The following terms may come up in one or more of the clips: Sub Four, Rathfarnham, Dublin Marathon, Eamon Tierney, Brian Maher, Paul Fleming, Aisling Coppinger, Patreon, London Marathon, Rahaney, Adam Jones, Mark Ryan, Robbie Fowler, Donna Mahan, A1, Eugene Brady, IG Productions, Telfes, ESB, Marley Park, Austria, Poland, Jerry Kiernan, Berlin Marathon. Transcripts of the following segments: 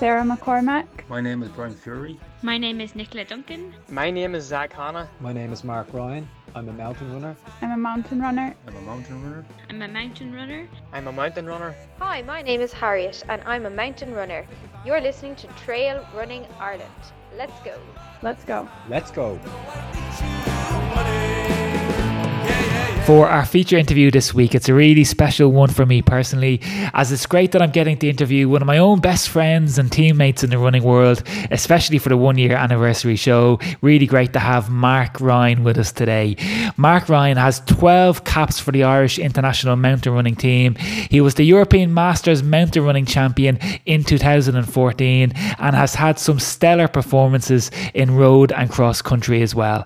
Sarah McCormack. My name is Brian Fury. My name is Nicola Duncan. My name is Zach Hanna. My name is Mark Ryan. I'm a mountain runner. I'm a mountain runner. I'm a mountain runner. I'm a mountain runner. I'm a mountain runner. Hi, my name is Harriet and I'm a mountain runner. You're listening to Trail Running Ireland. Let's go. Let's go. Let's go. For our feature interview this week, it's a really special one for me personally, as it's great that I'm getting to interview one of my own best friends and teammates in the running world, especially for the 1 year anniversary show. Really great to have Mark Ryan with us today. Mark Ryan has 12 caps for the Irish international mountain running team. He was the European Masters mountain running champion in 2014 and has had some stellar performances in road and cross country as well.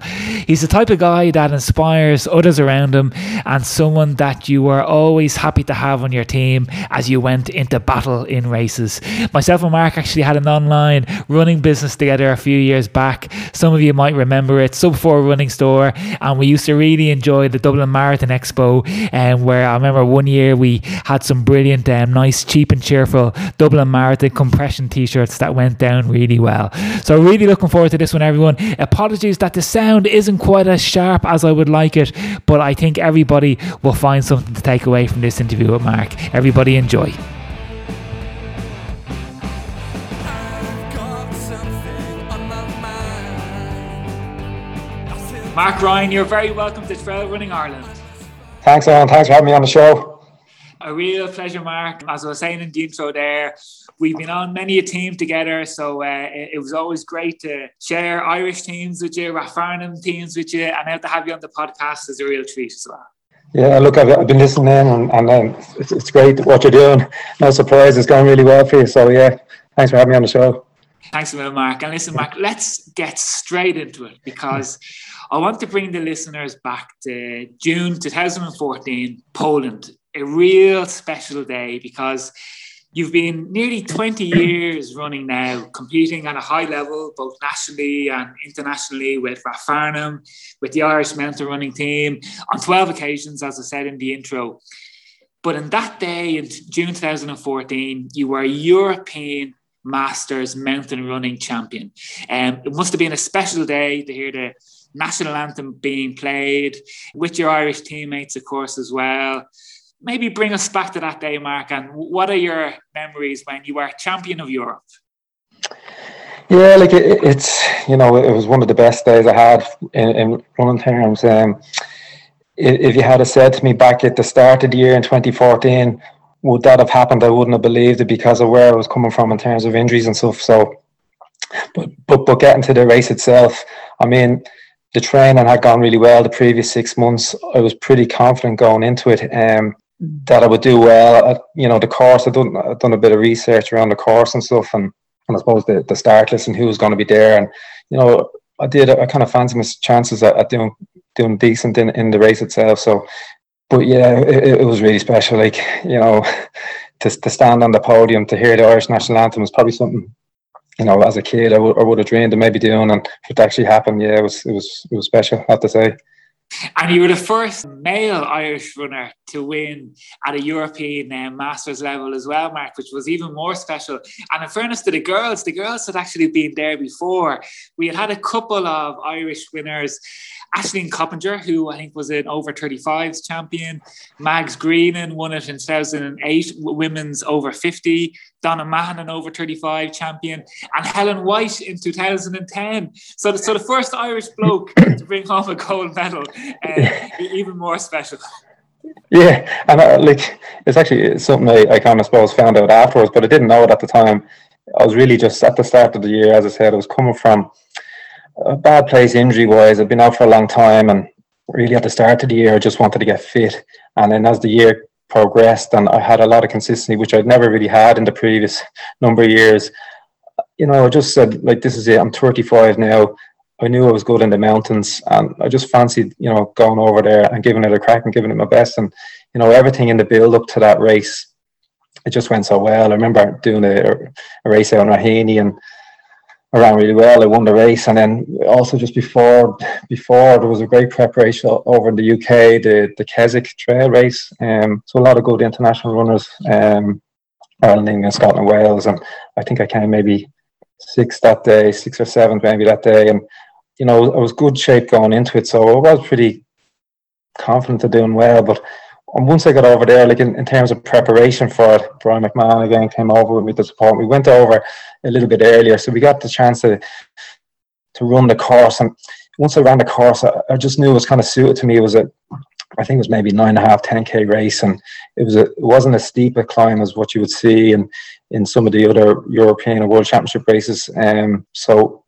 He's the type of guy that inspires others around him, and someone that you were always happy to have on your team as you went into battle in races. Myself and Mark actually had an online running business together a few years back. Some of you might remember it, Sub Four running store, and we used to really enjoy the Dublin Marathon Expo, where I remember 1 year we had some brilliant, nice, cheap and cheerful Dublin Marathon compression t-shirts that went down really well. So really looking forward to this one, everyone. Apologies that the sound isn't quite as sharp as I would like it, but I think everybody will find something to take away from this interview with Mark. Everybody enjoy. Mark Ryan, you're very welcome to Trail Running Ireland. Thanks, Alan. Thanks for having me on the show. A real pleasure, Mark. As I was saying in the intro there, we've been on many a team together, so it was always great to share Irish teams with you, Rathfarnham teams with you, and now to have you on the podcast is a real treat as well. Yeah, look, I've been listening and it's great what you're doing. No surprise, it's going really well for you, so yeah, thanks for having me on the show. Thanks a lot, Mark. And listen, Mark, let's get straight into it, because I want to bring the listeners back to June 2014, Poland. A real special day, because you've been nearly 20 years running now, competing at a high level, both nationally and internationally, with Rathfarnham, with the Irish mountain running team, on 12 occasions, as I said in the intro. But in that day, in June 2014, you were European Masters mountain running champion. It must have been a special day to hear the national anthem being played, with your Irish teammates, of course, as well. Maybe bring us back to that day, Mark, and what are your memories when you were champion of Europe? Yeah, like it's, you know, it was one of the best days I had in running terms. If you had said to me back at the start of the year in 2014, would that have happened, I wouldn't have believed it because of where I was coming from in terms of injuries and stuff. So, but getting to the race itself, I mean, the training had gone really well the previous 6 months. I was pretty confident going into it. That I would do well. You know, the course, I've done a bit of research around the course and stuff, and I suppose the start list and who was going to be there, and you know, I kind of fancied my chances at doing decent in the race itself. So, but yeah, it was really special. Like, you know, to stand on the podium to hear the Irish national anthem was probably something, you know, as a kid I would have dreamed of maybe doing, and if it actually happened, yeah, it was special, I have to say. And you were the first male Irish runner to win at a European Masters level as well, Mark, which was even more special. And in fairness to the girls had actually been there before. We had a couple of Irish winners, Aisling Coppinger, who I think was an over 35s champion, Mags Greenan won it in 2008, women's over 50, Donna Mahan, an over 35 champion, and Helen White in 2010. So the first Irish bloke to bring home a gold medal, even more special. Yeah, and like it's actually something I kind of suppose found out afterwards, but I didn't know it at the time. I was really just at the start of the year, as I said, I was coming from a bad place injury-wise. I've been out for a long time, and really at the start of the year, I just wanted to get fit. And then as the year progressed, and I had a lot of consistency, which I'd never really had in the previous number of years, you know, I just said, like, this is it. I'm 35 now. I knew I was good in the mountains, and I just fancied, you know, going over there and giving it a crack and giving it my best. And, you know, everything in the build-up to that race, it just went so well. I remember doing a race out on Rahaney, and I ran really well. I won the race, and then also just before there was a great preparation over in the UK, the Keswick Trail Race. So a lot of good international runners Ireland, England, Scotland, Wales, and I think I came maybe sixth or seventh that day, and you know, I was good shape going into it, so I was pretty confident of doing well. But once I got over there, like in terms of preparation for it, Brian McMahon again came over with me to support. We went over a little bit earlier, so we got the chance to run the course. And once I ran the course, I just knew it was kind of suited to me. It was I think it was maybe 9.5, 10K race, and it wasn't as steep a climb as what you would see in some of the other European or World Championship races. So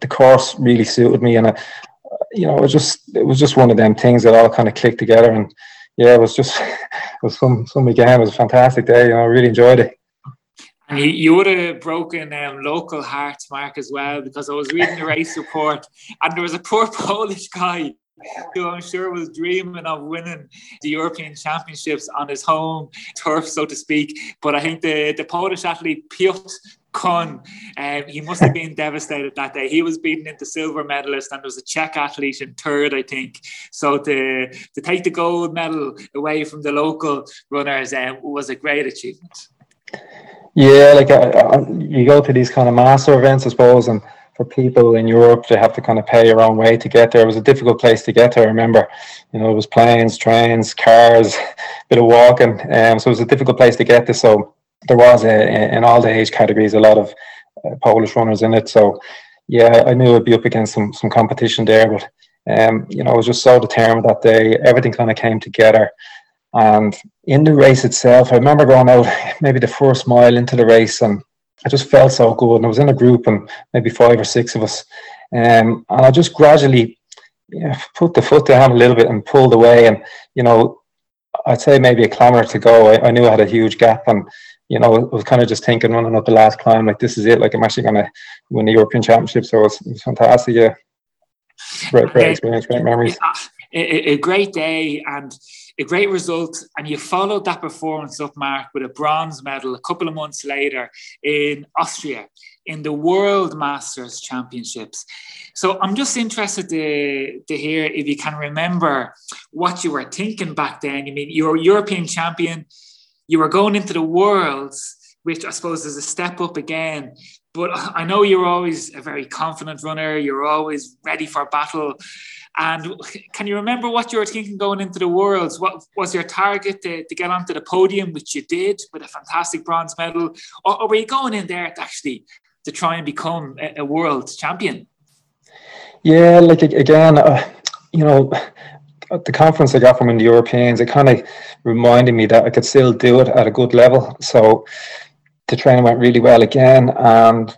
the course really suited me, and it was just one of them things that all kind of clicked together. And yeah, it was some weekend. It was a fantastic day. You know, I really enjoyed it. And you would have broken local hearts, Mark, as well, because I was reading the race report, and there was a poor Polish guy who I'm sure was dreaming of winning the European Championships on his home turf, so to speak. But I think the Polish athlete Piotr Con, he must have been devastated that day. He was beaten into silver medalist, and there was a Czech athlete in third, I think. So to take the gold medal away from the local runners was a great achievement. Yeah, like you go to these kind of master events, I suppose, and for people in Europe, they have to kind of pay your own way to get there. It was a difficult place to get there, I remember. You know, it was planes, trains, cars, a bit of walking. So it was a difficult place to get to. So there was, in all the age categories, a lot of Polish runners in it. So, yeah, I knew I'd be up against some competition there. But, you know, I was just so determined that day. Everything kind of came together. And in the race itself, I remember going out maybe the first mile into the race, and I just felt so good, and I was in a group, and maybe 5 or 6 of us, and I just gradually put the foot down a little bit and pulled away, and you know, I'd say maybe a kilometre to go, I knew I had a huge gap, and you know, I was kind of just thinking, running up the last climb, like this is it, like I'm actually going to win the European Championship. So it was fantastic, yeah. Great experience, great memories. A great day and a great result, and you followed that performance up, Mark, with a bronze medal a couple of months later in Austria in the World Masters Championships. So I'm just interested to hear if you can remember what you were thinking back then. I mean, you were European champion, you were going into the Worlds, which I suppose is a step up again. But I know you're always a very confident runner. You're always ready for battle. And can you remember what you were thinking going into the Worlds? What was your target to get onto the podium, which you did with a fantastic bronze medal? Or were you going in there to try and become a world champion? Yeah, like again, you know, the confidence I got from the Europeans, it kind of reminded me that I could still do it at a good level. So the training went really well again, and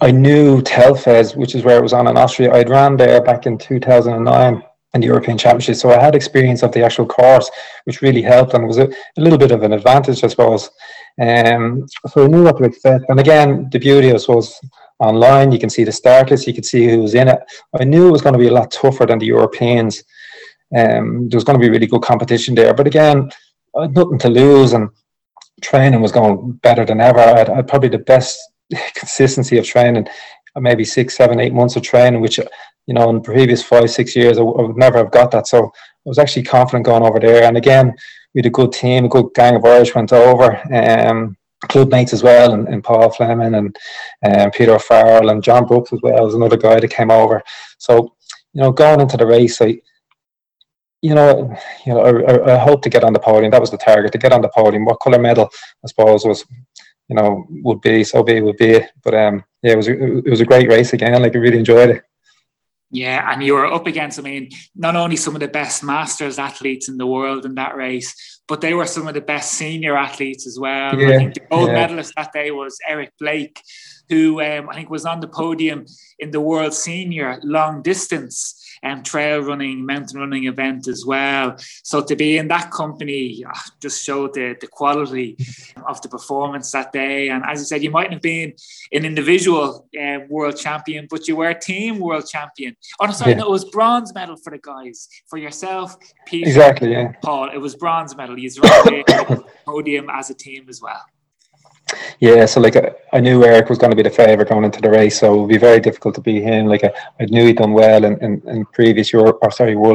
I knew Telfes, which is where it was on in Austria. I'd ran there back in 2009 in the European Championship, so I had experience of the actual course, which really helped, and was a little bit of an advantage, I suppose. So I knew what to expect. And again, the beauty, I suppose, online, you can see the start list, you could see who was in it. I knew it was going to be a lot tougher than the Europeans. There was going to be really good competition there. But again, I had nothing to lose, and training was going better than ever. I had probably the best consistency of training, maybe 6, 7, 8 months of training, which, you know, in the previous 5, 6 years I would never have got that. So I was actually confident going over there, and again we had a good team, a good gang of Irish went over, club mates as well, and Paul Fleming and Peter Farrell and John Brooks as well was another guy that came over. So, you know, going into the race, I hoped to get on the podium. That was the target, to get on the podium. What colour medal, I suppose, was, you know, would be. But yeah, it was a great race again. Like, I really enjoyed it. Yeah, and you were up against, I mean, not only some of the best masters athletes in the world in that race, but they were some of the best senior athletes as well. Yeah, I think the gold medalist that day was Eric Blake, who I think was on the podium in the World Senior Long Distance trail running, mountain running event as well. So to be in that company just showed the quality of the performance that day. And as you said, you mightn't have been an individual world champion, but you were a team world champion. No, it was bronze medal for the guys. For yourself, Peter, exactly, yeah. Paul, it was bronze medal. You were on the podium as a team as well. Yeah, so like I knew Eric was going to be the favourite going into the race, so it would be very difficult to beat him. Like I knew he'd done well in previous World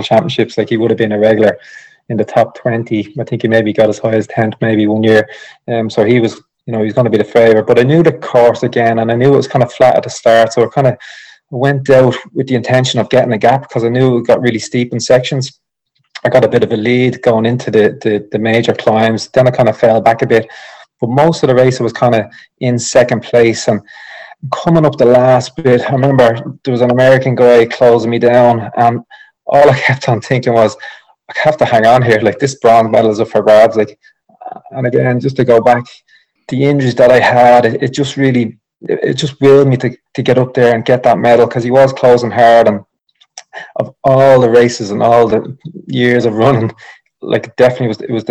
Championships. Like, he would have been a regular in the top 20. I think he maybe got as high as 10th maybe one year. So he was, you know, he's going to be the favourite. But I knew the course again, and I knew it was kind of flat at the start. So I kind of went out with the intention of getting a gap, because I knew it got really steep in sections. I got a bit of a lead going into the major climbs. Then I kind of fell back a bit. But most of the race I was kind of in second place. And coming up the last bit, I remember there was an American guy closing me down, and all I kept on thinking was, I have to hang on here. Like, this bronze medal is up for grabs. Like, and again, just to go back, the injuries that I had, it just really, it just willed me to get up there and get that medal, because he was closing hard. And of all the races and all the years of running, like, definitely it was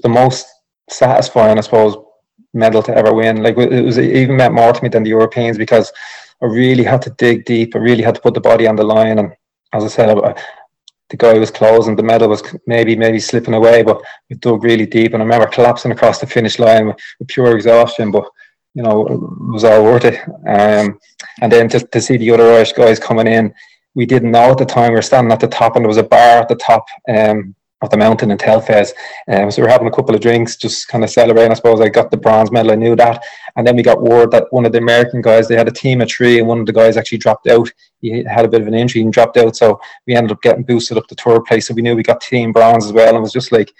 the most satisfying, I suppose, medal to ever win. Like, it even meant more to me than the Europeans, because I really had to dig deep. I really had to put the body on the line. And as I said, the guy was closing, the medal was maybe slipping away, but we dug really deep. And I remember collapsing across the finish line with pure exhaustion, but, you know, it was all worth it. And then just to see the other Irish guys coming in, we didn't know at the time. We were standing at the top, and there was a bar at the top of the mountain in Telfes. So we were having a couple of drinks, just kind of celebrating. I suppose I got the bronze medal, I knew that. And then we got word that one of the American guys, they had a team of three, and one of the guys actually dropped out. He had a bit of an injury and dropped out. So we ended up getting boosted up to third place. So we knew we got team bronze as well. And it was just like, it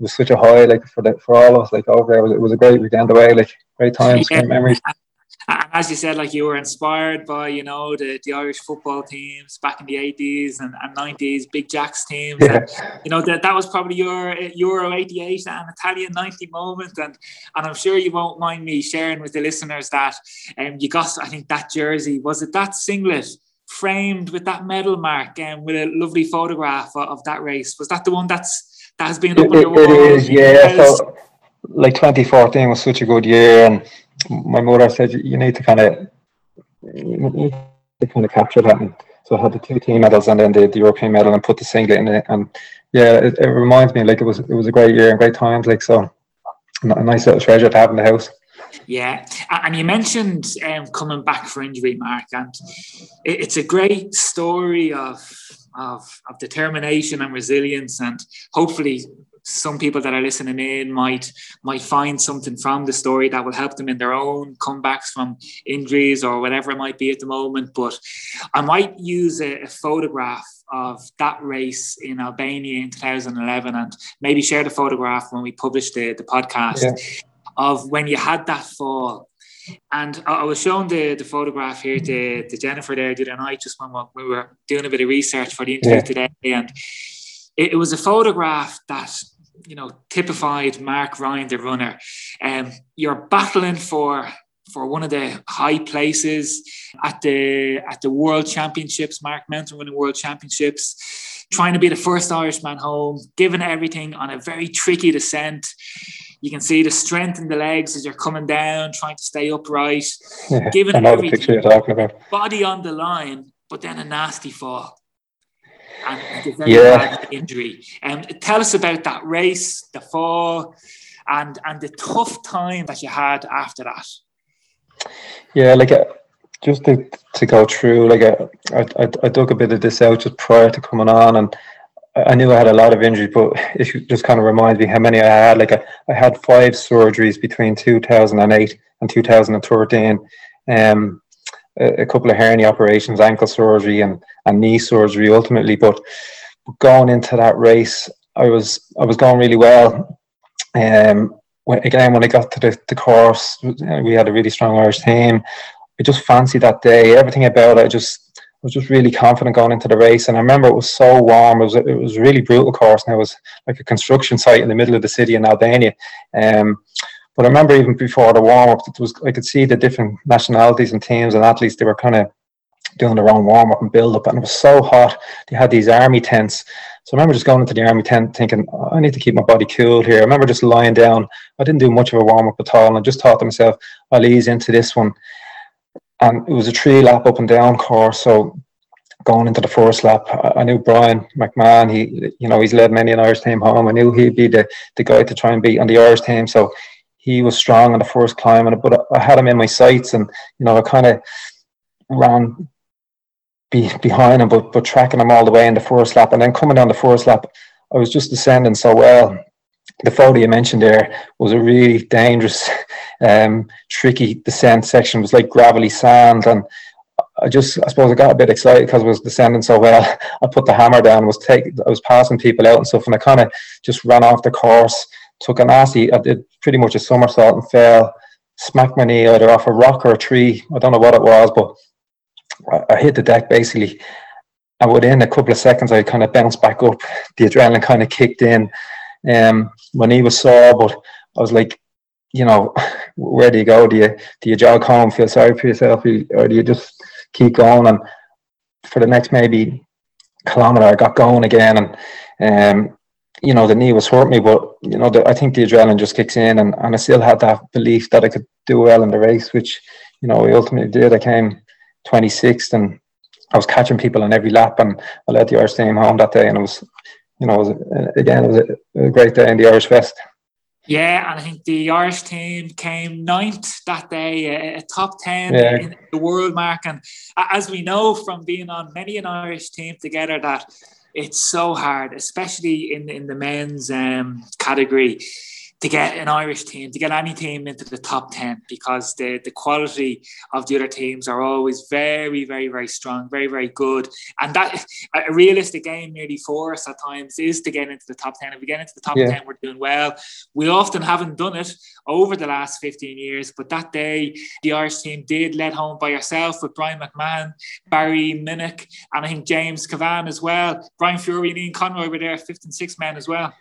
was such a high, like, for all of us, like, over there. It was a great weekend away, like, great times, great memories. And as you said, like, you were inspired by, you know, the Irish football teams back in the 80s and 90s, Big Jack's teams. Yeah. And, you know, that was probably your Euro 88 and Italian 90 moment. And I'm sure you won't mind me sharing with the listeners that you got, I think, that jersey. Was it that singlet framed with that medal mark and with a lovely photograph of that race? Was that the one that has been up on your wall? It is, yeah. So, like, 2014 was such a good year, and my mother said, you need to kind of capture that. And so I had the two team medals and then the European medal, and put the singlet in it. And yeah, it reminds me, like, it was a great year and great times, like, so a nice little treasure to have in the house. Yeah, and you mentioned coming back for injury, Mark, and it's a great story of determination and resilience, and hopefully some people that are listening in might find something from the story that will help them in their own comebacks from injuries or whatever it might be at the moment. But I might use a photograph of that race in Albania in 2011, and maybe share the photograph when we publish the podcast, yeah, of when you had that fall. And I was showing the photograph here to Jennifer there the other night, just when we were doing a bit of research for the interview, yeah, today. And it was a photograph that, you know, typified Mark Ryan, the runner. You're battling for one of the high places at the World Championships, Mark, mountain running World Championships, trying to be the first Irishman home, giving everything on a very tricky descent. You can see the strength in the legs as you're coming down, trying to stay upright, yeah, giving everything, body on the line, but then a nasty fall. And a very, yeah, bad injury. Tell us about that race, the fall, and the tough time that you had after that. Yeah, like, just to go through, like, I dug a bit of this out just prior to coming on, and I knew I had a lot of injuries, but it just kind of reminds me how many I had. Like, I had 5 surgeries between 2008 and 2013. A couple of hernia operations, ankle surgery and knee surgery ultimately. But going into that race, I was going really well. When I got to the course, we had a really strong Irish team. I just fancied that day. Everything about it, I was just really confident going into the race. And I remember it was so warm. It was a really brutal course, and it was like a construction site in the middle of the city in Albania. But I remember even before the warm-up, I could see the different nationalities and teams and athletes, they were kind of doing their own warm-up and build-up, and it was so hot. They had these army tents. So I remember just going into the army tent thinking, I need to keep my body cool here. I remember just lying down. I didn't do much of a warm-up at all, and I just thought to myself, I'll ease into this one. And it was a 3-lap up-and-down course, so going into the first lap, I knew Brian McMahon, he's led many an Irish team home. I knew he'd be the guy to try and beat on the Irish team, so he was strong on the first climb, but I had him in my sights, and, you know, I kind of ran behind him, but tracking him all the way in the first lap. And then coming down the first lap, I was just descending so well. The photo you mentioned there was a really dangerous, tricky descent section. It was like gravelly sand, and I suppose I got a bit excited because I was descending so well. I put the hammer down, I was passing people out and stuff, and I kind of just ran off the course, took a nasty, I did pretty much a somersault and fell, smacked my knee either off a rock or a tree. I don't know what it was, but I hit the deck basically. And within a couple of seconds, I kind of bounced back up. The adrenaline kind of kicked in. My knee was sore, but I was like, you know, where do you go? Do you jog home, feel sorry for yourself, or do you just keep going? And for the next maybe kilometre, I got going again, and you know, the knee was hurting me, but you know, I think the adrenaline just kicks in, and I still had that belief that I could do well in the race, which, you know, I ultimately did. I came 26th, and I was catching people on every lap, and I led the Irish team home that day, and it was, you know, it was a great day in the Irish Fest. Yeah, and I think the Irish team came 9th that day, a top 10 in the world, Mark. And as we know from being on many an Irish team together, that it's so hard, especially in the men's category, to get an Irish team, to get any team into the top 10, because the quality of the other teams are always very, very, very strong, very, very good. And that a realistic aim nearly for us at times is to get into the top 10. If we get into the top 10, we're doing well. We often haven't done it over the last 15 years, but that day, the Irish team did, led home by yourself with Brian McMahon, Barry Minnock, and I think James Cavan as well. Brian Fury and Ian Conroy were there, 5th and 6th men as well.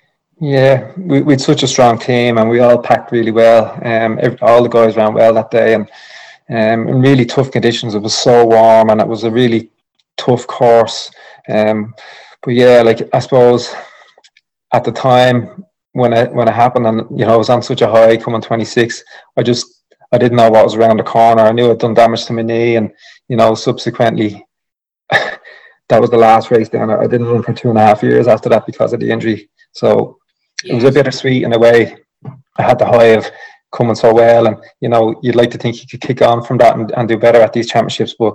Yeah, we had such a strong team, and we all packed really well. All the guys ran well that day, and in really tough conditions. It was so warm, and it was a really tough course. But yeah, like I suppose at the time when it happened, and you know, I was on such a high coming 26. I didn't know what was around the corner. I knew I'd done damage to my knee, and you know, subsequently that was the last race down. I didn't run for 2.5 years after that because of the injury. So it was a bittersweet in a way. I had the high of coming so well, and you know, you'd like to think you could kick on from that and do better at these championships, but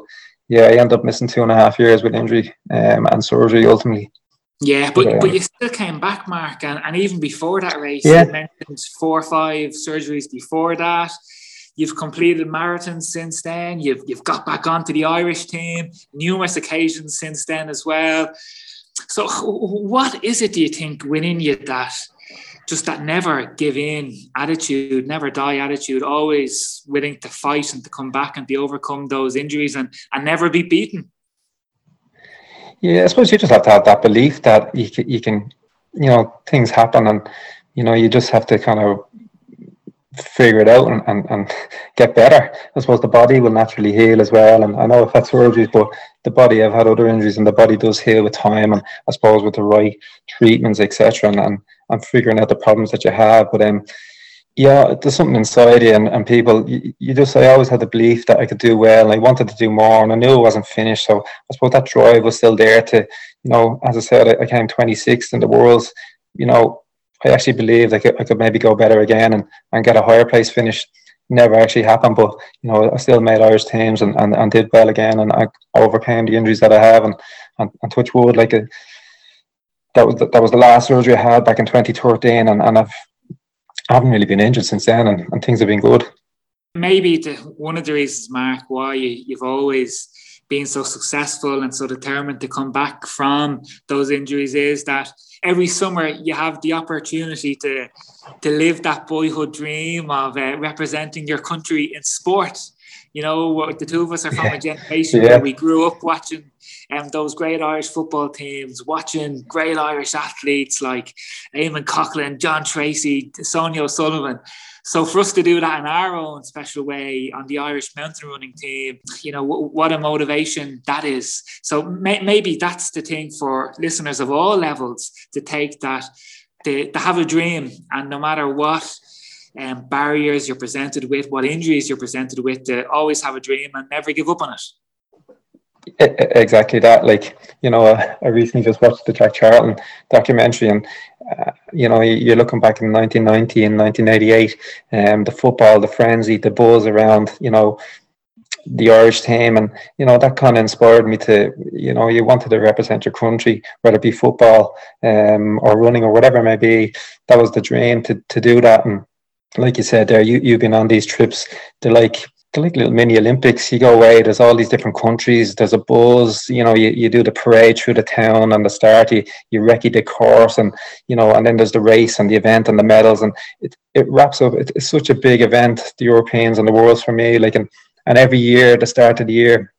yeah, I ended up missing 2.5 years with injury and surgery ultimately. Yeah, but you still came back, Mark, and even before that race, you mentioned 4 or 5 surgeries before that. You've completed marathons since then. You've got back onto the Irish team numerous occasions since then as well. So what is it, do you think, within you that never give in attitude, never die attitude, always willing to fight and to come back and to overcome those injuries and never be beaten? Yeah, I suppose you just have to have that belief that you can, you know, things happen, and, you know, you just have to kind of figure it out and get better. I suppose the body will naturally heal as well, and I know I've had surgeries, but the body, I've had other injuries, and the body does heal with time, and I suppose with the right treatments, etc., and figuring out the problems that you have. But yeah, there's something inside you, and people, I always had the belief that I could do well, and I wanted to do more, and I knew I wasn't finished, so I suppose that drive was still there to, you know, as I said, I came 26th in the Worlds. You know, I actually believed I could maybe go better again and get a higher place finish. Never actually happened, but you know, I still made Irish teams and did well again, and I overcame the injuries that I have, and touch wood, like that was the last surgery I had back in 2013, and I haven't really been injured since then, and things have been good. Maybe one of the reasons, Mark, why you've always been so successful and so determined to come back from those injuries is that every summer you have the opportunity to live that boyhood dream of representing your country in sport. You know, the two of us are from a generation where we grew up watching those great Irish football teams, watching great Irish athletes like Eamon Coughlin, John Tracy, Sonia O'Sullivan. So for us to do that in our own special way on the Irish mountain running team, you know, what a motivation that is. So maybe that's the thing for listeners of all levels to take, that to have a dream, and no matter what barriers you're presented with, what injuries you're presented with, to always have a dream and never give up on it. Exactly that. Like, you know, I recently just watched the Jack Charlton documentary, and you know, you're looking back in 1990 and 1988, the football, the frenzy, the buzz around, you know, the Irish team, and you know that kind of inspired me to, you know, you wanted to represent your country, whether it be football or running or whatever it may be. That was the dream to do that. And like you said there, you've been on these trips. They're like little mini Olympics. You go away, there's all these different countries, there's a buzz, you know, you do the parade through the town and the start, you recce the course, and you know, and then there's the race and the event and the medals, and it wraps up. It's such a big event, the Europeans and the Worlds for me, like, and every year, the start of the year,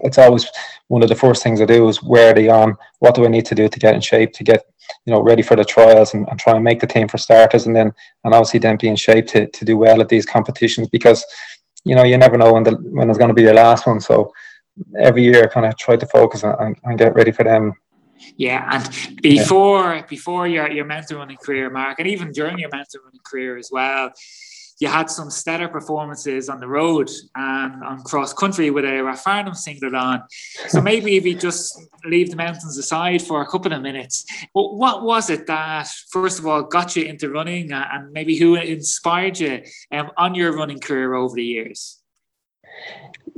it's always one of the first things I do is, where are they on? What do I need to do to get in shape, to get, you know, ready for the trials and try and make the team for starters, and obviously then be in shape to do well at these competitions, because you know, you never know when it's going to be your last one. So every year I kind of try to focus and get ready for them. Yeah, and before your mountain running career, Mark, and even during your mountain running career as well, you had some stellar performances on the road and on cross-country with a Rathfarnham singlet on. So maybe if you just leave the mountains aside for a couple of minutes, well, what was it that, first of all, got you into running, and maybe who inspired you on your running career over the years?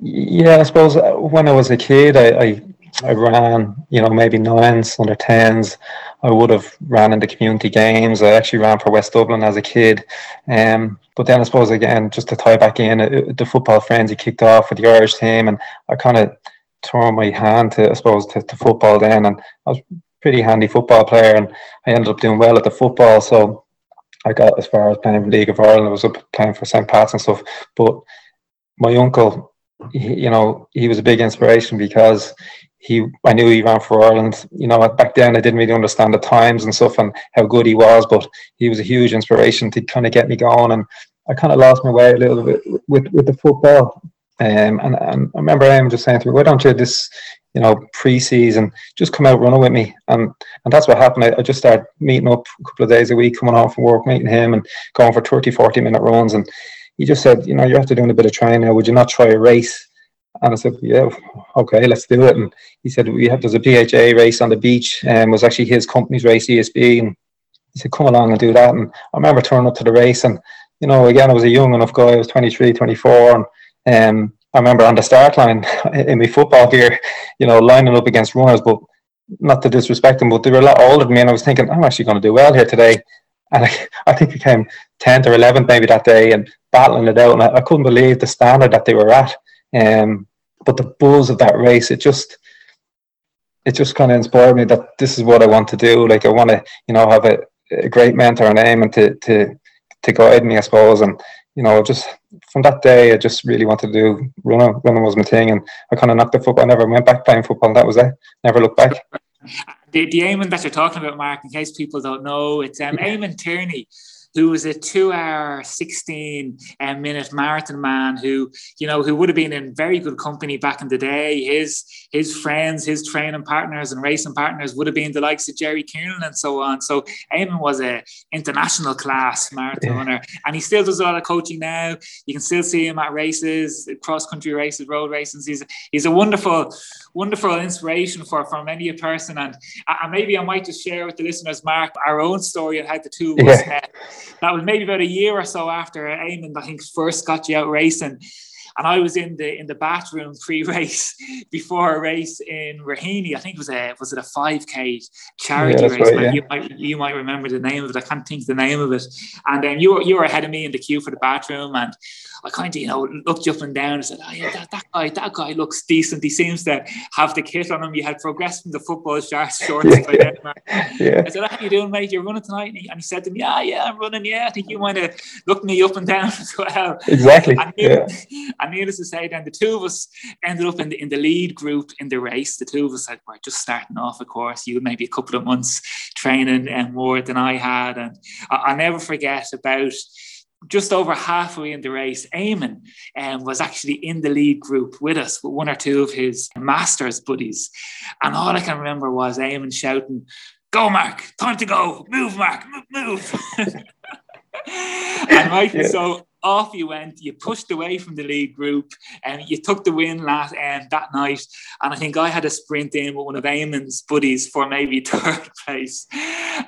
Yeah, I suppose when I was a kid, I ran, you know, maybe 9s, under 10s. I would have ran in the community games. I actually ran for West Dublin as a kid. But then I suppose, again, just to tie back in, the football frenzy kicked off with the Irish team, and I kind of turned my hand to football then. And I was a pretty handy football player, and I ended up doing well at the football. So I got as far as playing for League of Ireland. I was up playing for St. Pat's and stuff. But my uncle, you know, he was a big inspiration, because I knew he ran for Ireland. You know, back then I didn't really understand the times and stuff and how good he was, but he was a huge inspiration to kind of get me going. And I kind of lost my way a little bit with the football. And I remember him just saying to me, why don't you this, you know, pre-season, just come out running with me. And that's what happened. I just started meeting up a couple of days a week, coming home from work, meeting him and going for 30, 40-minute runs. And he just said, you know, you're after doing a bit of training now, would you not try a race? And I said, yeah, okay, let's do it. And he said, there's a PHA race on the beach, and it was actually his company's race, ESB. And he said, come along and do that. And I remember turning up to the race, and, you know, again, I was a young enough guy. I was 23, 24. And I remember on the start line in my football gear, you know, lining up against runners, but not to disrespect them, but they were a lot older than me. And I was thinking, I'm actually going to do well here today. And I think I came 10th or 11th maybe that day, and battling it out. And I couldn't believe the standard that they were at. But the buzz of that race, it just kind of inspired me that this is what I want to do. Like, I want to, you know, have a great mentor and aim, and to guide me, I suppose. And, you know, just from that day, I just really wanted to do running. Running was my thing, and I kind of knocked the football. I never went back playing football, and that was it. Never looked back. The Eamon that you're talking about, Mark, in case people don't know, it's Eamon Tierney, who was a 2 hour, 16-minute marathon man who, you know, who would have been in very good company back in the day. His friends, his training partners and racing partners would have been the likes of Jerry Kiernan and so on. So Eamon was an international class marathon runner, and he still does a lot of coaching now. You can still see him at races, cross-country races, road races. He's a wonderful, wonderful inspiration for many a person. And maybe I might just share with the listeners, Mark, our own story and how the two of us met. That was maybe about a year or so after Eamon, I think, first got you out racing. And I was in the bathroom pre-race before a race in Rahaney. I think it was it a 5K charity race? Right, yeah. You might remember the name of it. I can't think of the name of it. And then you were ahead of me in the queue for the bathroom, and I kind of, you know, looked you up and down and said, oh yeah, that guy looks decent. He seems to have the kit on him. You had progressed from the football shorts by then. Yeah. I said, how are you doing, mate? You're running tonight? And he said to me, yeah, I'm running. Yeah, I think you might have looked me up and down as well. Exactly. And needless to say, then the two of us ended up in the lead group in the race. The two of us were just starting off, of course. You maybe a couple of months training and more than I had. And I'll never forget, about just over halfway in the race, Eamon was actually in the lead group with us, with one or two of his master's buddies. And all I can remember was Eamon shouting, go, Mark, time to go. Move, Mark, move. And rightly so. Off you went, you pushed away from the lead group, and you took the win that night. And I think I had a sprint in with one of Eamon's buddies for maybe third place.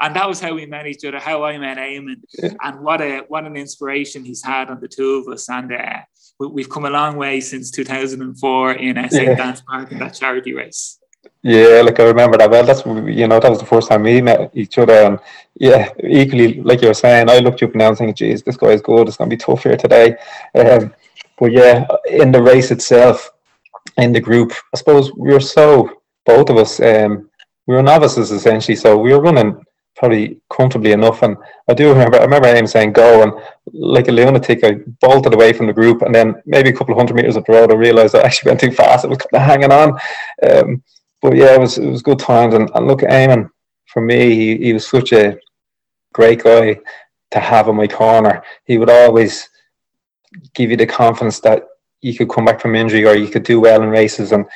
And that was how we met each other, how I met Eamon, and what an inspiration he's had on the two of us. And we've come a long way since 2004 in St. Dan's Park in that charity race. Yeah, like I remember that well. That's, you know, that was the first time we met each other, and yeah, equally like you were saying, I looked you up now and thinking, "Geez, this guy's good. It's going to be tough here today." But yeah, in the race itself, in the group, I suppose we were both of us, we were novices essentially, so we were running probably comfortably enough. And I remember him saying go, and like a lunatic I bolted away from the group, and then maybe a couple of 100 meters up the road I realized I actually went too fast. It was kind of hanging on. But yeah, it was good times. And look, Eamon, for me, he was such a great guy to have in my corner. He would always give you the confidence that you could come back from injury or you could do well in races. And,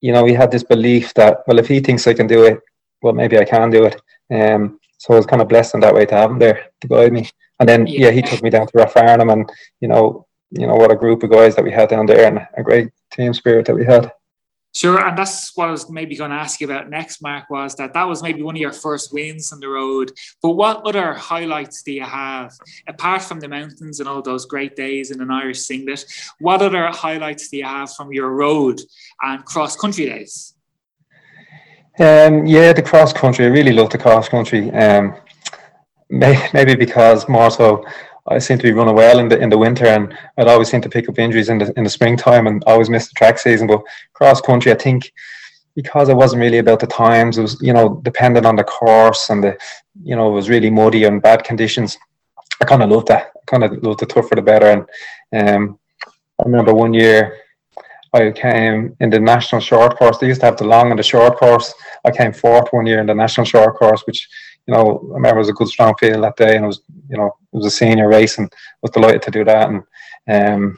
you know, he had this belief that, well, if he thinks I can do it, well, maybe I can do it. So I was kind of blessed in that way to have him there to guide me. And then, yeah, he took me down to Rathfarnham, and, you know, what a group of guys that we had down there, and a great team spirit that we had. Sure, and that's what I was maybe going to ask you about next, Mark, was that was maybe one of your first wins on the road. But what other highlights do you have? Apart from the mountains and all those great days in an Irish singlet, what other highlights do you have from your road and cross-country days? Yeah, the cross-country. I really love the cross-country. Maybe because more so I seem to be running well in the winter, and I'd always seem to pick up injuries in the springtime and always miss the track season. But cross country, I think, because it wasn't really about the times, it was, you know, dependent on the course, and the, you know, it was really muddy and bad conditions. I kind of loved that. I kind of loved the tougher the better. And I remember one year I came in the national short course. They used to have the long and the short course. I came fourth one year in the national short course, which, you know, I remember it was a good strong field that day, and it was, you know, it was a senior race, and I was delighted to do that. And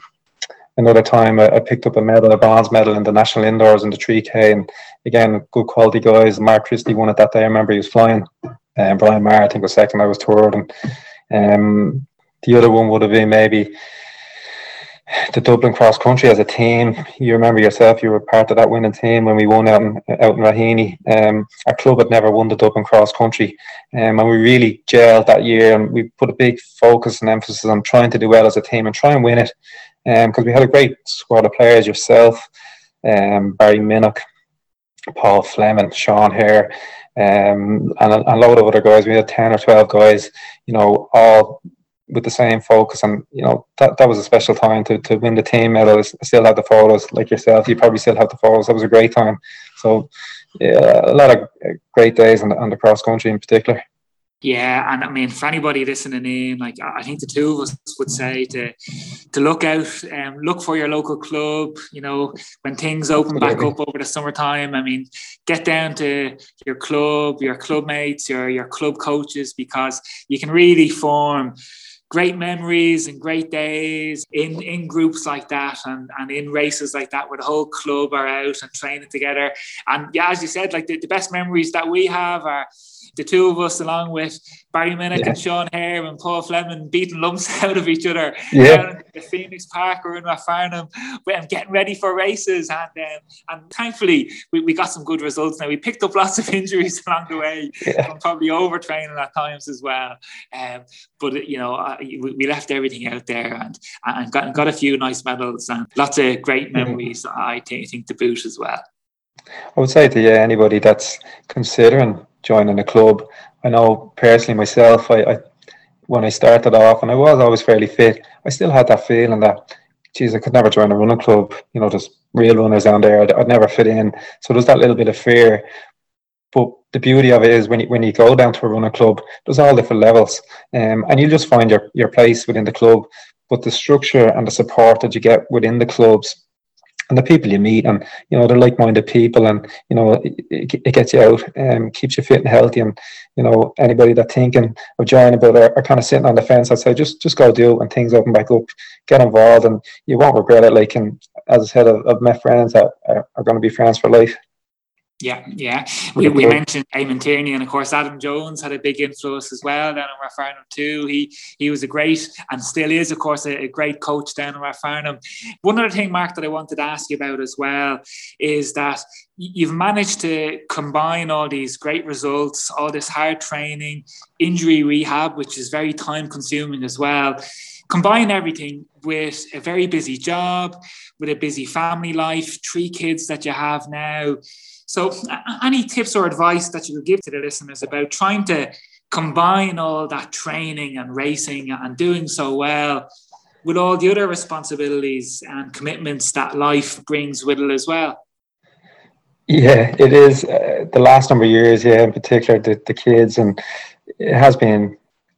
another time I picked up a bronze medal in the national indoors in the 3K, and again, good quality guys. Mark Christie won it that day. I remember he was flying, and Brian Maher, I think, was second. I was third. And the other one would have been maybe the Dublin cross country as a team. You remember yourself, you were part of that winning team when we won out in Rahaney. Our club had never won the Dublin cross country, and we really gelled that year, and we put a big focus and emphasis on trying to do well as a team and try and win it, because we had a great squad of players. Yourself, Barry Minnock, Paul Fleming, Sean Hare, and a load of other guys. We had 10 or 12 guys, you know, all with the same focus, and, you know, that was a special time to win the team medal. I still have the photos, like yourself, you probably still have the photos. That was a great time. So yeah, a lot of great days on the cross country in particular. Yeah, and I mean, for anybody listening in, like, I think the two of us would say to look out, and look for your local club. You know, when things open back up over the summertime, I mean, get down to your club mates, your club coaches, because you can really form great memories and great days in groups like that, and in races like that, where the whole club are out and training together. And yeah, as you said, like, the best memories that we have are the two of us, along with Barry Minnock and Sean Hare and Paul Fleming, beating lumps out of each other down in the Phoenix Park or in Rathfarnham, getting ready for races. And thankfully, we got some good results. Now, we picked up lots of injuries along the way, from probably overtraining at times as well. But, you know, we left everything out there, and got a few nice medals and lots of great memories, I think, to boot as well. I would say to anybody that's considering joining a club, I know personally myself, I when I started off, and I was always fairly fit, I still had that feeling that, geez, I could never join a running club. You know, there's real runners down there, I'd never fit in. So there's that little bit of fear. But the beauty of it is when you go down to a running club, there's all different levels, and you just find your place within the club. But the structure and the support that you get within the clubs, and the people you meet, and, you know, they're like-minded people, and, you know, it gets you out and keeps you fit and healthy. And, you know, anybody that thinking of joining but are kind of sitting on the fence, I'd say just go do it when things open back up. Get involved, and you won't regret it. Like, and as I said, I've met friends that are going to be friends for life. Yeah. We mentioned Eamon Tierney, and of course Adam Jones had a big influence as well down in Rathfarnham too. He was a great, and still is of course, a great coach down in Rathfarnham. One other thing, Mark, that I wanted to ask you about as well is that you've managed to combine all these great results, all this hard training, injury rehab, which is very time consuming as well. Combine everything with a very busy job, with a busy family life, 3 kids that you have now. So any tips or advice that you would give to the listeners about trying to combine all that training and racing and doing so well with all the other responsibilities and commitments that life brings with it as well? Yeah, it is. The last number of years, in particular, the kids, and it has been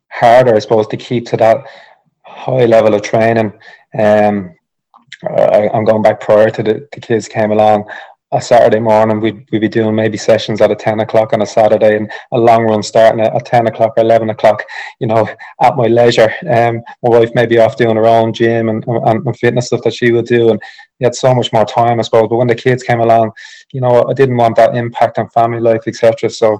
harder, I suppose, to keep to that high level of training. I'm going back prior to the kids came along. A Saturday morning, we'd be doing maybe sessions at 10 o'clock on a Saturday, and a long run starting at 10 o'clock or 11 o'clock, at my leisure. My wife may be off doing her own gym and fitness stuff that she would do, and you had so much more time, I suppose. But when the kids came along, I didn't want that impact on family life, etc. So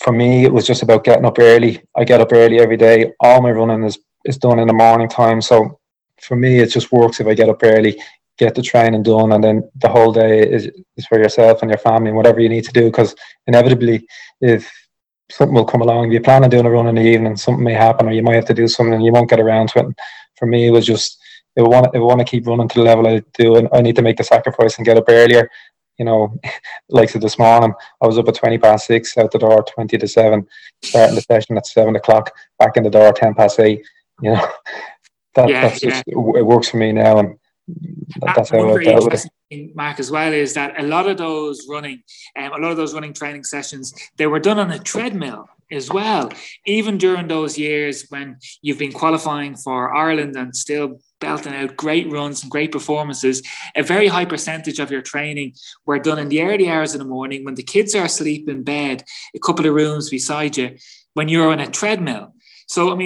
for me, it was just about getting up early. I get up early every day. All my running is done in the morning time. So for me, it just works if I get up early, get the training done, and then the whole day is for yourself and your family and whatever you need to do, because inevitably if something will come along, you plan on doing a run in the evening, something may happen, or you might have to do something and you won't get around to it. And for me, it was just if I want to keep running to the level I do, and I need to make the sacrifice and get up earlier. Like this morning, I was up at 6:20, out the door 7:20, starting the session at 7:00, back in the door 8:10. It works for me now. And that's one very interesting thing, Mark, as well, is that a lot of those running training sessions, they were done on a treadmill as well, even during those years when you've been qualifying for Ireland and still belting out great runs and great performances. A very high percentage of your training were done in the early hours of the morning when the kids are asleep in bed, a couple of rooms beside you, when you're on a treadmill. So,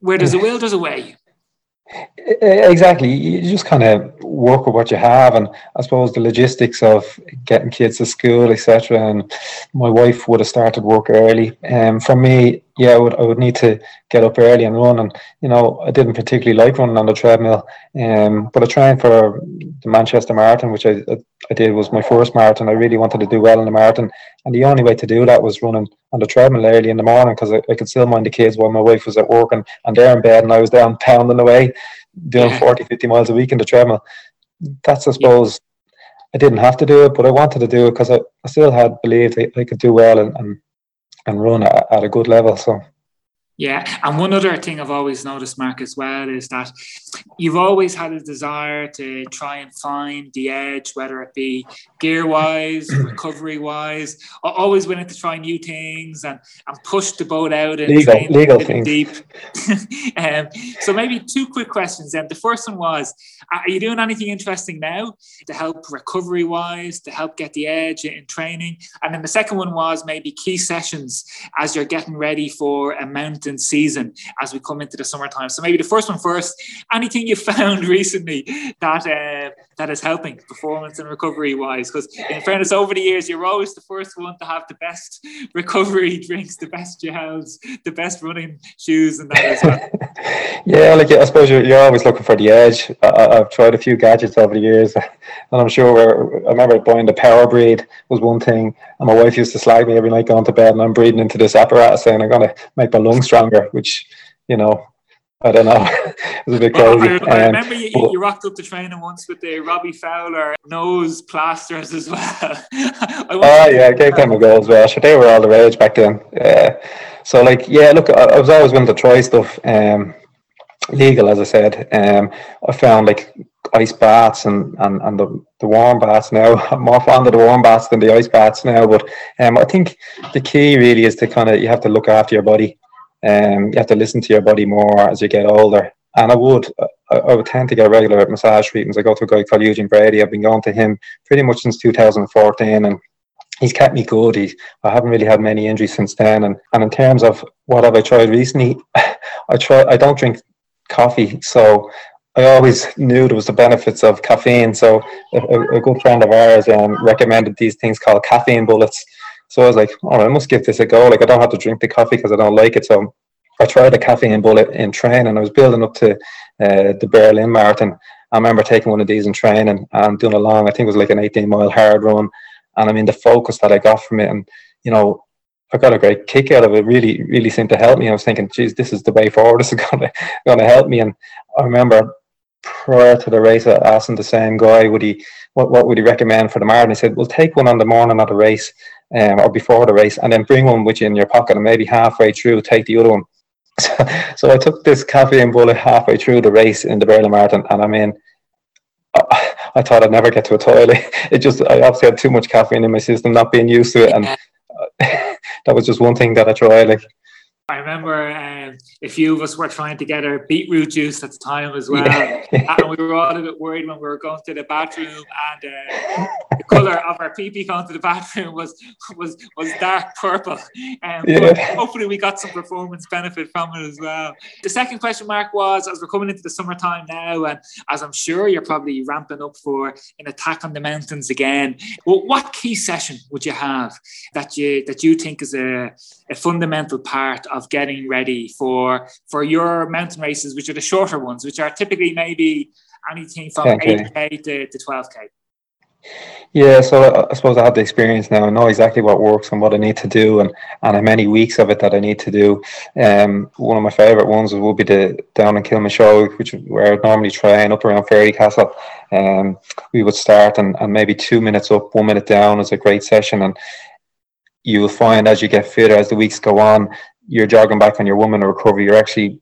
where there's a will, there's a way. Exactly. You just kind of work with what you have, and I suppose the logistics of getting kids to school, etc. And my wife would have started work early. For me, I would need to get up early and run. And I didn't particularly like running on the treadmill. But I trained for the Manchester Marathon, which I did was my first marathon. I really wanted to do well in the marathon, and the only way to do that was running on the treadmill early in the morning, because I could still mind the kids while my wife was at work and they're in bed, and I was down pounding away doing 40-50 miles a week in the treadmill. That's, I suppose, I didn't have to do it, but I wanted to do it because I still had believed I could do well and run at a good level. So and one other thing I've always noticed, Mark, as well, is that you've always had a desire to try and find the edge, whether it be gear-wise, recovery-wise, always willing to try new things and push the boat out and legal things deep. So maybe 2 quick questions then. The first one was, are you doing anything interesting now to help recovery-wise, to help get the edge in training? And then the second one was maybe key sessions as you're getting ready for a mountain season as we come into the summertime. So maybe the first one first. Anything you found recently that is helping performance and recovery wise? Because in fairness, over the years, you're always the first one to have the best recovery drinks, the best gels, the best running shoes, and that as well. I suppose you're always looking for the edge. I've tried a few gadgets over the years, and I'm sure I remember buying the Power Breed was one thing, and my wife used to slag me every night going to bed, and I'm breathing into this apparatus saying I'm going to make my lungs stronger, which, I don't know. It was a bit crazy. I remember you rocked up the training once with the Robbie Fowler nose plasters as well. I gave them a go as well. Sure, they were all the rage back then. I was always willing to try stuff legal, as I said. I found like ice baths and the warm baths now. I'm more fond of the warm baths than the ice baths now. But I think the key really is to you have to look after your body. You have to listen to your body more as you get older, and I would tend to get regular massage treatments. I go to a guy called Eugene Brady. I've been going to him pretty much since 2014, and he's kept me good. I haven't really had many injuries since then, and in terms of what have I tried recently, I don't drink coffee, so I always knew there was the benefits of caffeine. So a good friend of ours recommended these things called caffeine bullets. So I was like, oh, I must give this a go. Like, I don't have to drink the coffee because I don't like it. So I tried a caffeine bullet in train, and I was building up to the Berlin Marathon. I remember taking one of these in train and doing a long, I think it was like an 18-mile hard run. And I mean, the focus that I got from it, and, you know, I got a great kick out of it. Really, really seemed to help me. I was thinking, geez, this is the way forward. This is going to help me. And I remember prior to the race, I asked him the same guy, what would he recommend for the marathon? He said, well, take one on the morning of the race or before the race, and then bring one with you in your pocket, and maybe halfway through, take the other one. So I took this caffeine bullet halfway through the race in the Berlin Marathon, and I mean, I thought I'd never get to a toilet. I obviously had too much caffeine in my system, not being used to it, and that was just one thing that I tried. Like, I remember a few of us were trying to get our beetroot juice at the time as well, and we were all a bit worried when we were going to the bathroom, and the colour of our pee-pee going to the bathroom was dark purple. But hopefully we got some performance benefit from it as well. The second question, Mark, was, as we're coming into the summertime now, and as I'm sure you're probably ramping up for an attack on the mountains again, well, what key session would you have that you think is a fundamental part of getting ready for your mountain races, which are the shorter ones, which are typically maybe anything from 8K to 12K? Yeah, so I suppose I have the experience now. I know exactly what works and what I need to do, and how many weeks of it that I need to do. One of my favourite ones will be the down in Kilmashoe, which where I normally train up around Fairy Castle. We would start and maybe 2 minutes up, 1 minute down is a great session, and you will find as you get fitter, as the weeks go on, you're jogging back on your 1 minute recovery. You're actually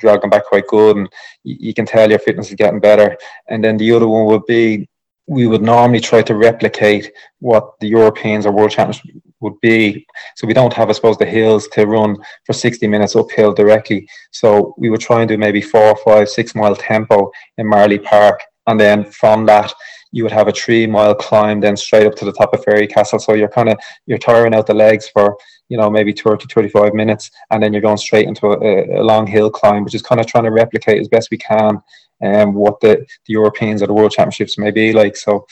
jogging back quite good, and you can tell your fitness is getting better. And then the other one would be, we would normally try to replicate what the Europeans or World Champions would be. So we don't have, I suppose, the hills to run for 60 minutes uphill directly. So we would try and do maybe 4, 5, 6 mile tempo in Marley Park. And then from that, you would have a 3 mile climb then straight up to the top of Fairy Castle. So you're tiring out the legs for, you know, maybe 30, 35 minutes. And then you're going straight into a long hill climb, which is kind of trying to replicate as best we can what the Europeans or the World Championships may be like. So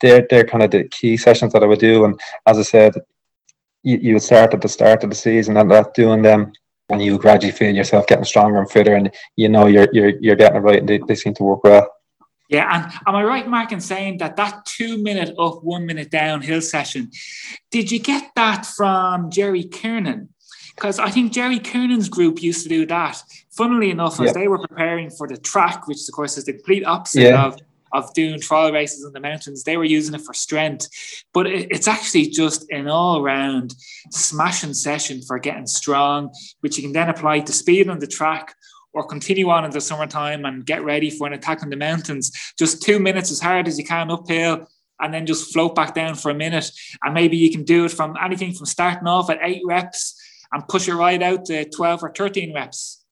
they're kind of the key sessions that I would do. And as I said, you would start at the start of the season and that doing them, and you gradually feel yourself getting stronger and fitter, and you know you're getting it right, and they seem to work well. Yeah, and am I right, Mark, in saying that 2 minute up, 1 minute down hill session, did you get that from Jerry Kiernan? Because I think Jerry Kiernan's group used to do that. Funnily enough, as they were preparing for the track, which of course is the complete opposite of doing trial races in the mountains, they were using it for strength. But it's actually just an all-round smashing session for getting strong, which you can then apply to speed on the track, or continue on in the summertime and get ready for an attack on the mountains. Just 2 minutes as hard as you can uphill, and then just float back down for a minute. And maybe you can do it from anything from starting off at 8 reps and push it right out to 12 or 13 reps.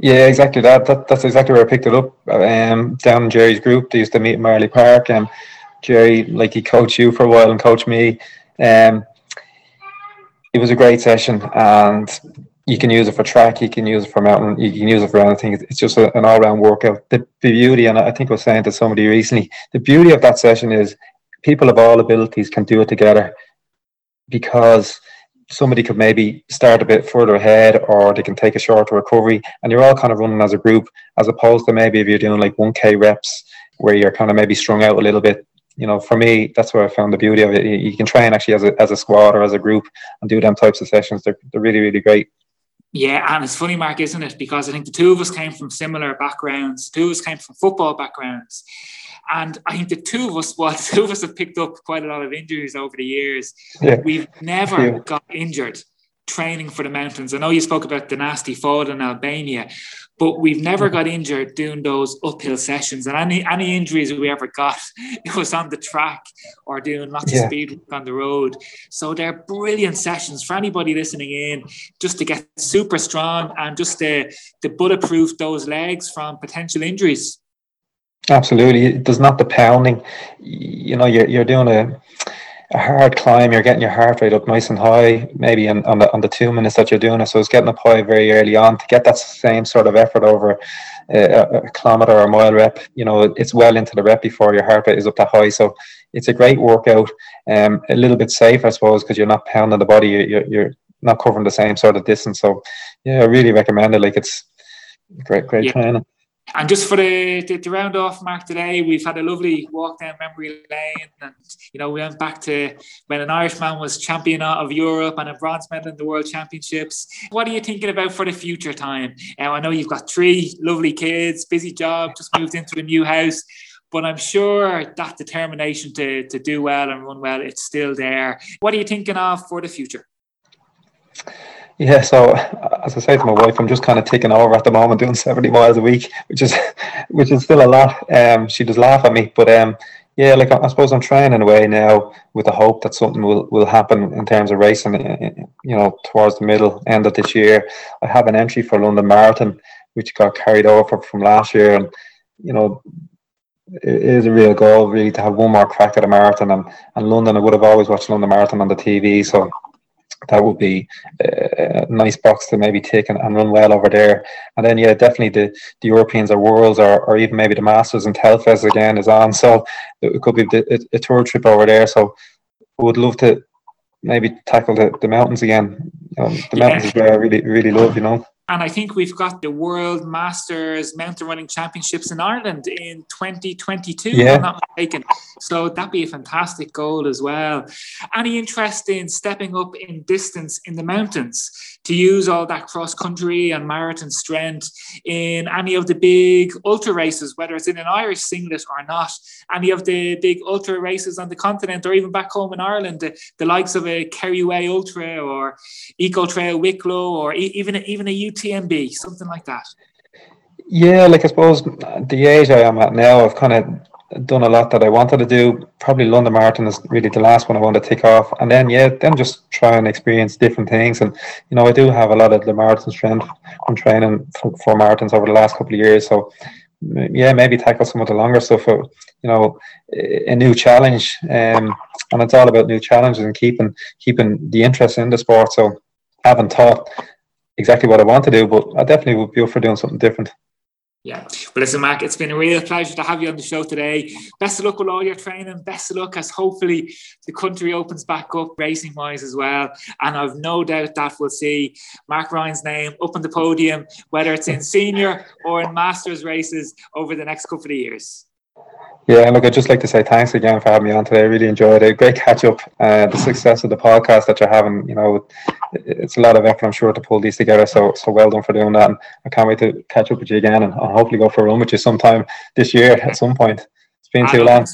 Yeah, exactly that. That's exactly where I picked it up. Down in Jerry's group, they used to meet in Marley Park. Jerry, like, he coached you for a while and coached me. It was a great session, and you can use it for track, you can use it for mountain, you can use it for anything. It's just an all-round workout. The beauty, and I think I was saying to somebody recently, the beauty of that session is people of all abilities can do it together, because somebody could maybe start a bit further ahead, or they can take a shorter recovery, and you're all kind of running as a group, as opposed to maybe if you're doing like 1K reps where you're kind of maybe strung out a little bit. You know, for me, that's where I found the beauty of it. You can train actually as a squad or as a group and do them types of sessions. They're really, really great. Yeah, and it's funny, Mark, isn't it? Because I think the two of us came from similar backgrounds. Two of us came from football backgrounds. And I think the two of us have picked up quite a lot of injuries over the years. Yeah. We've never got injured training for the mountains. I know you spoke about the nasty fall in Albania, but we've never got injured doing those uphill sessions. And any injuries we ever got, it was on the track or doing lots of speed work on the road. So they're brilliant sessions for anybody listening in, just to get super strong and just to bulletproof those legs from potential injuries. Absolutely. There's not the pounding. You know, you're doing a a hard climb, you're getting your heart rate up nice and high, maybe on the 2 minutes that you're doing it. So it's getting up high very early on to get that same sort of effort over a kilometre or a mile rep. You know, it's well into the rep before your heart rate is up that high. So it's a great workout, a little bit safe, I suppose, because you're not pounding the body, you're not covering the same sort of distance. So yeah, I really recommend it. Like, it's great yeah. training. And just for to round off, Mark, today we've had a lovely walk down memory lane, and you know, we went back to when an Irishman was champion of Europe and a bronze medal in the World Championships. What are you thinking about for the future time? I know you've got 3 lovely kids, busy job, just moved into a new house, but I'm sure that determination to do well and run well, it's still there. What are you thinking of for the future? Yeah, so as I say to my wife, I'm just kind of taking over at the moment, doing 70 miles a week, which is still a lot. She does laugh at me, but yeah, like I suppose I'm trying in a way now with the hope that something will happen in terms of racing, you know, towards the middle end of this year. I have an entry for London Marathon, which got carried over from last year, and you know, it is a real goal really to have one more crack at a marathon. And London, I would have always watched London Marathon on the TV, so that would be a nice box to maybe take and run well over there. And then, yeah, definitely the Europeans or Worlds or even maybe the Masters in Telfes again is on. So it could be a tour trip over there. So I would love to maybe tackle the mountains again. The mountains is where I really, really love, you know. And I think we've got the World Masters Mountain Running Championships in Ireland in 2022, if I'm not mistaken. So that'd be a fantastic goal as well. Any interest in stepping up in distance in the mountains to use all that cross-country and marathon strength in any of the big ultra races, whether it's in an Irish singlet or not, any of the big ultra races on the continent or even back home in Ireland, the likes of a Kerry-Way Ultra or Eco Trail Wicklow or even a UTMB, something like that? Yeah, like I suppose the age I am at now, I've kind of done a lot that I wanted to do. Probably London Marathon is really the last one I want to tick off, and then just try and experience different things. And you know, I do have a lot of the marathon strength from training for marathons over the last couple of years, so yeah, maybe tackle some of the longer stuff, you know, a new challenge. And it's all about new challenges and keeping the interest in the sport. So I haven't taught exactly what I want to do, but I definitely would be up for doing something different. Yeah. Well, listen, Mark, it's been a real pleasure to have you on the show today. Best of luck with all your training. Best of luck as hopefully the country opens back up racing-wise as well. And I've no doubt that we'll see Mark Ryan's name up on the podium, whether it's in senior or in masters races over the next couple of years. Yeah, look, I'd just like to say thanks again for having me on today. I really enjoyed it. Great catch-up. The success of the podcast that you're having, you know, it's a lot of effort, I'm sure, to pull these together. So well done for doing that. And I can't wait to catch up with you again and hopefully go for a run with you sometime this year at some point. It's been too long.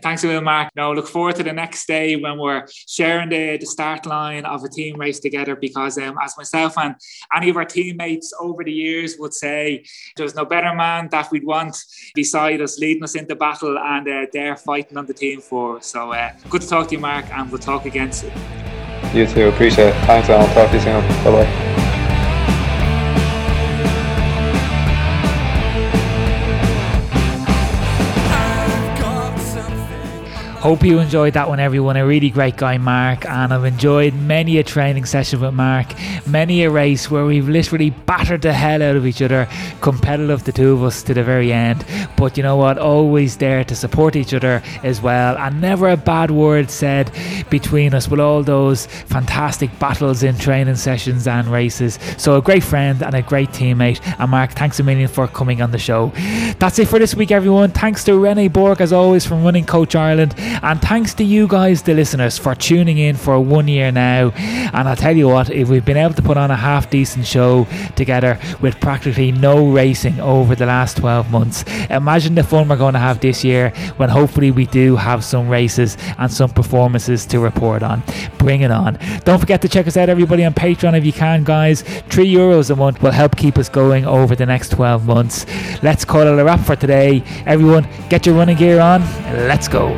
Thanks a lot, Mark. No, look forward to the next day when we're sharing the start line of a team race together, because as myself and any of our teammates over the years would say, there's no better man that we'd want beside us, leading us into battle, and they're fighting on the team for us. So good to talk to you, Mark, and we'll talk again soon. You too, appreciate it. Thanks, and I'll talk to you soon. Bye-bye. Hope you enjoyed that one, everyone. A really great guy, Mark, and I've enjoyed many a training session with Mark, many a race where we've literally battered the hell out of each other, competitive, the two of us, to the very end. But you know what, always there to support each other as well, and never a bad word said between us with all those fantastic battles in training sessions and races. So a great friend and a great teammate. And Mark, thanks a million for coming on the show. That's it for this week, everyone. Thanks to René Bourke, as always, from Running Coach Ireland. And thanks to you guys, the listeners, for tuning in for 1 year now. And I'll tell you what, if we've been able to put on a half decent show together with practically no racing over the last 12 months, imagine the fun we're going to have this year when hopefully we do have some races and some performances to report on. Bring it on. Don't forget to check us out, everybody, on Patreon if you can, guys. €3 a month will help keep us going over the next 12 months. Let's call it a wrap for today. Everyone, get your running gear on. Let's go.